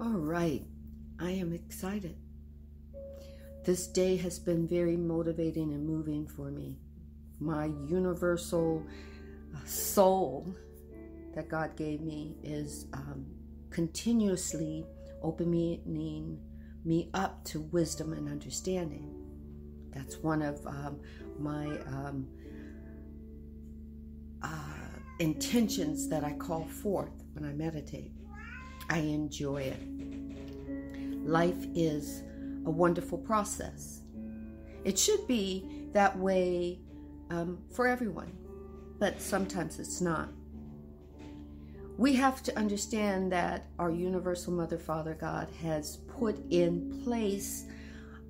All right, I am excited. This day has been very motivating and moving for me. My universal soul that God gave me is continuously opening me up to wisdom and understanding. That's one of my intentions that I call forth when I meditate. I enjoy it. Life is a wonderful process. It should be that way for everyone, but sometimes it's not. We have to understand that our universal Mother, Father, God has put in place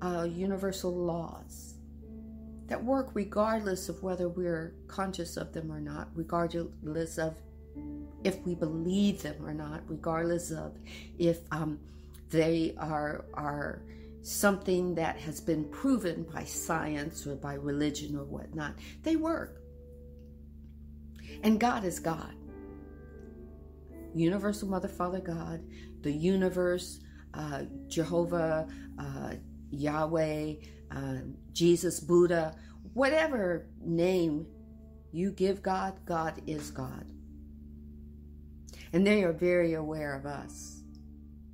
universal laws that work regardless of whether we're conscious of them or not, regardless of if we believe them or not, regardless of if they are something that has been proven by science or by religion or whatnot. They work. And God is God. Universal Mother, Father, God, the universe, Jehovah, Yahweh, Jesus, Buddha, whatever name you give God, God is God. And they are very aware of us.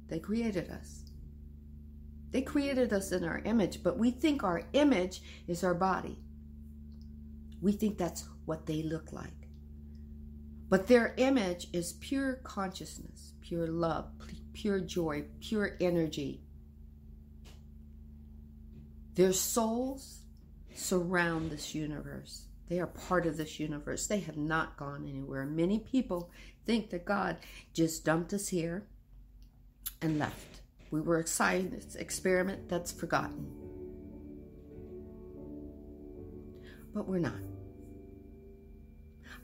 They created us. They created us in our image, but we think our image is our body. We think that's what they look like. But their image is pure consciousness, pure love, pure joy, pure energy. Their souls surround this universe. They are part of this universe. They have not gone anywhere. Many people think that God just dumped us here and left. We were a science experiment that's forgotten. But we're not.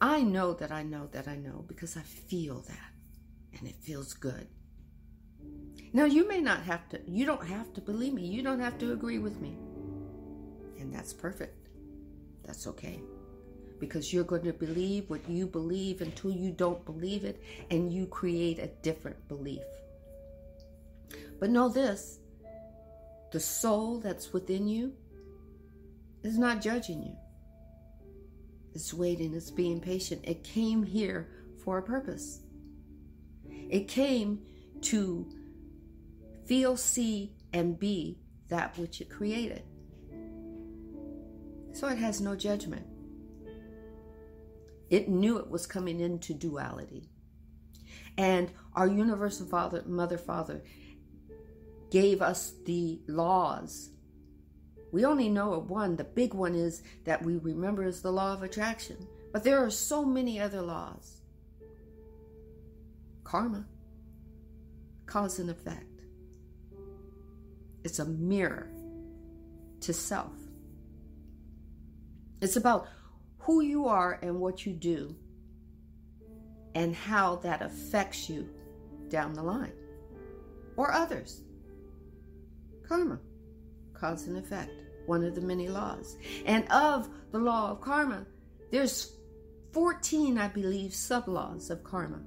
I know that I know that I know because I feel that, and it feels good. Now, you may not have to, you don't have to believe me. You don't have to agree with me. And that's perfect. That's okay. Because you're going to believe what you believe until you don't believe it and you create a different belief. But know this, the soul that's within you is not judging you. It's waiting, it's being patient. It came here for a purpose. It came to feel, see, and be that which it created. So it has no judgment. It knew it was coming into duality. And our universal Father, Mother, Father gave us the laws. We only know of one. The big one is that we remember is the law of attraction. But there are so many other laws. Karma. Cause and effect. It's a mirror to self. It's about who you are and what you do and how that affects you down the line or others. Karma, cause and effect, one of the many laws. And of the law of karma, there's 14, I believe, sub-laws of karma.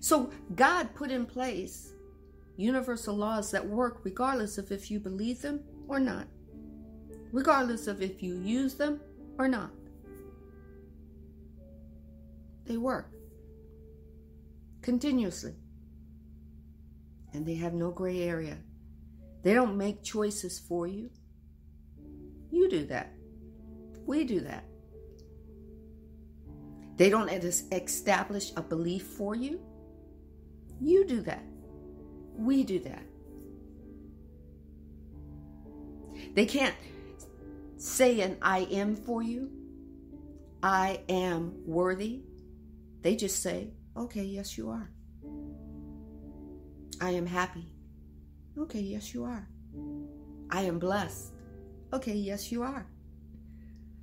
So God put in place universal laws that work regardless of if you believe them or not. Regardless of if you use them or not. They work continuously. And they have no gray area. They don't make choices for you. You do that. We do that. They don't establish a belief for you. You do that. We do that. They can't say an I am for you. I am worthy. They just say, okay, yes, you are. I am happy. Okay, yes, you are. I am blessed. Okay, yes, you are.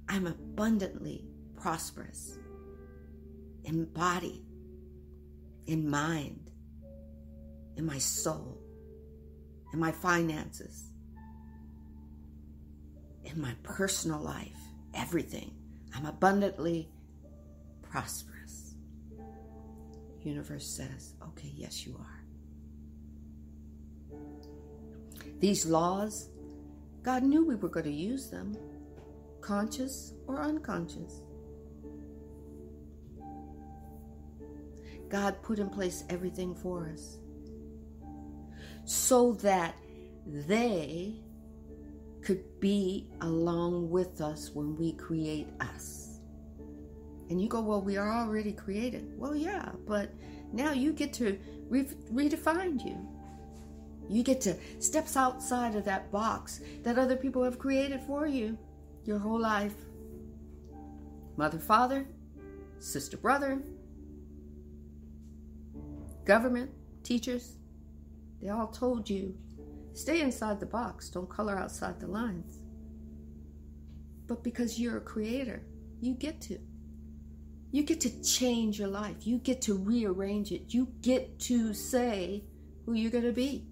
I'm abundantly prosperous in body, in mind, in my soul, in my finances, in my personal life, everything. I'm abundantly prosperous. The universe says, okay, yes, you are. These laws, God knew we were going to use them, conscious or unconscious. God put in place everything for us so that they could be along with us when we create us. And you go, well, we are already created. Well, yeah, but now you get to redefine you. You get to step outside of that box that other people have created for you your whole life. Mother, father, sister, brother, government, teachers, they all told you, stay inside the box, don't color outside the lines. But because you're a creator, you get to change your life. You get to rearrange it. You get to say who you're going to be.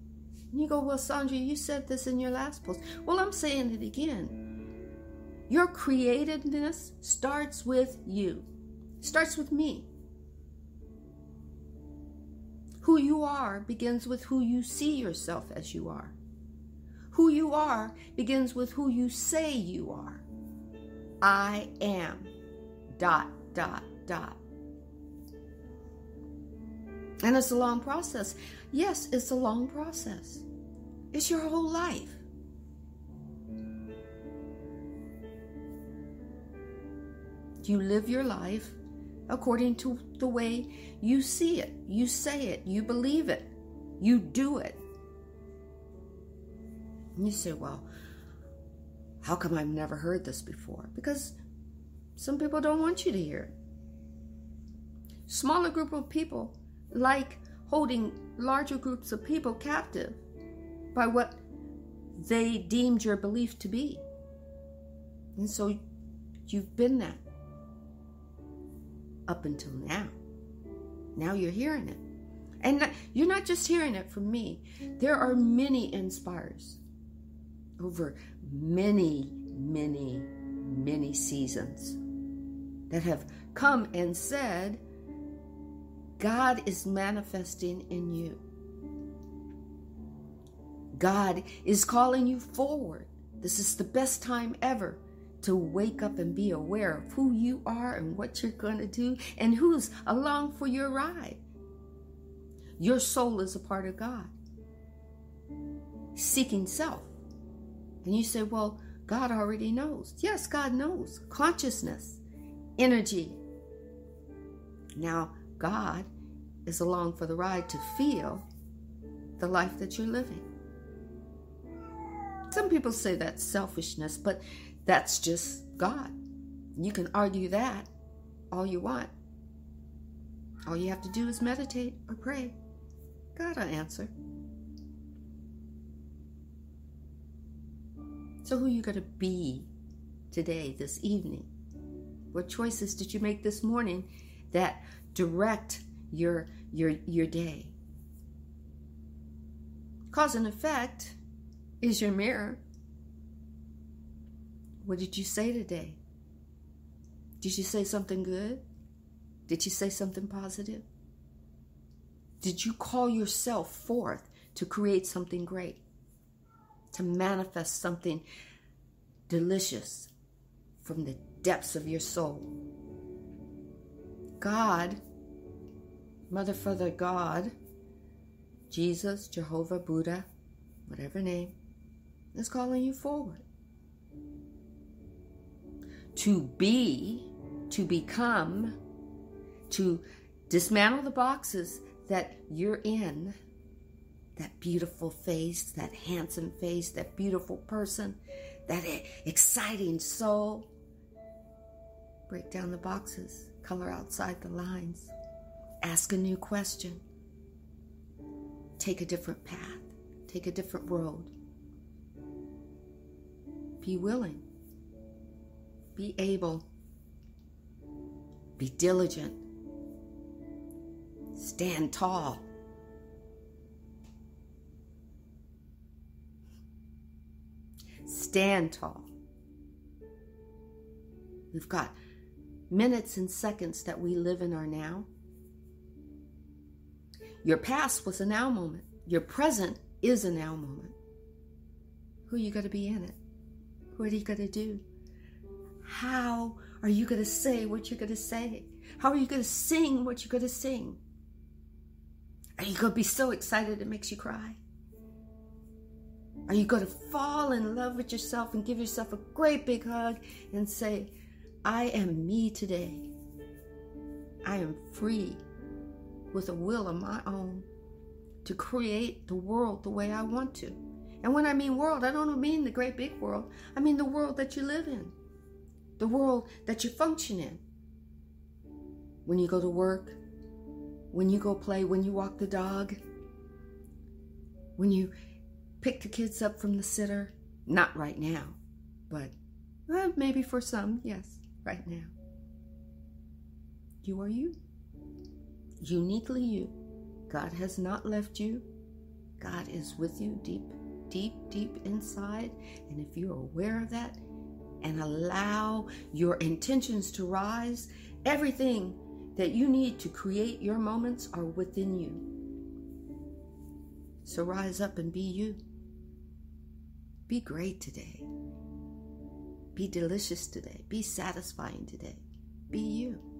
And you go, well, Sandra, you said this in your last post. Well, I'm saying it again. Your createdness starts with you. Starts with me. Who you are begins with who you see yourself as you are. Who you are begins with who you say you are. I am ... And it's a long process. Yes, it's a long process. It's your whole life. You live your life according to the way you see it, you say it, you believe it, you do it. And you say, well, how come I've never heard this before? Because some people don't want you to hear it. Smaller group of people like holding larger groups of people captive by what they deemed your belief to be. And so you've been that up until now. Now you're hearing it. And you're not just hearing it from me. There are many inspirers over many, many, many seasons that have come and said, God is manifesting in you. God is calling you forward. This is the best time ever to wake up and be aware of who you are and what you're going to do and who's along for your ride. Your soul is a part of God. Seeking self. And you say, well, God already knows. Yes, God knows. Consciousness, energy. Now, God is along for the ride to feel the life that you're living. Some people say that's selfishness, but that's just God. You can argue that all you want. All you have to do is meditate or pray. God will answer. So who are you going to be today, this evening? What choices did you make this morning that direct your day? Cause and effect is your mirror. What did you say today? Did you say something good? Did you say something positive? Did you call yourself forth to create something great? To manifest something delicious from the depths of your soul? God, Mother, Father, God, Jesus, Jehovah, Buddha, whatever name, is calling you forward. To be, to become, to dismantle the boxes that you're in, that beautiful face, that handsome face, that beautiful person, that exciting soul. Break down the boxes, color outside the lines, ask a new question, take a different path, take a different road. Be willing. Be able, be diligent, stand tall. Stand tall. We've got minutes and seconds that we live in are now. Your past was a now moment. Your present is a now moment. Who are you going to be in it? What are you going to do? How are you going to say what you're going to say? How are you going to sing what you're going to sing? Are you going to be so excited it makes you cry? Are you going to fall in love with yourself and give yourself a great big hug and say, I am me today. I am free with a will of my own to create the world the way I want to. And when I mean world, I don't mean the great big world. I mean the world that you live in, the world that you function in. When you go to work, when you go play, when you walk the dog, when you pick the kids up from the sitter, not right now, but well, maybe for some, yes, right now. You are you, uniquely you. God has not left you. God is with you deep, deep, deep inside. And if you're aware of that and allow your intentions to rise, everything that you need to create your moments are within you. So rise up and be you. Be great today. Be delicious today. Be satisfying today. Be you.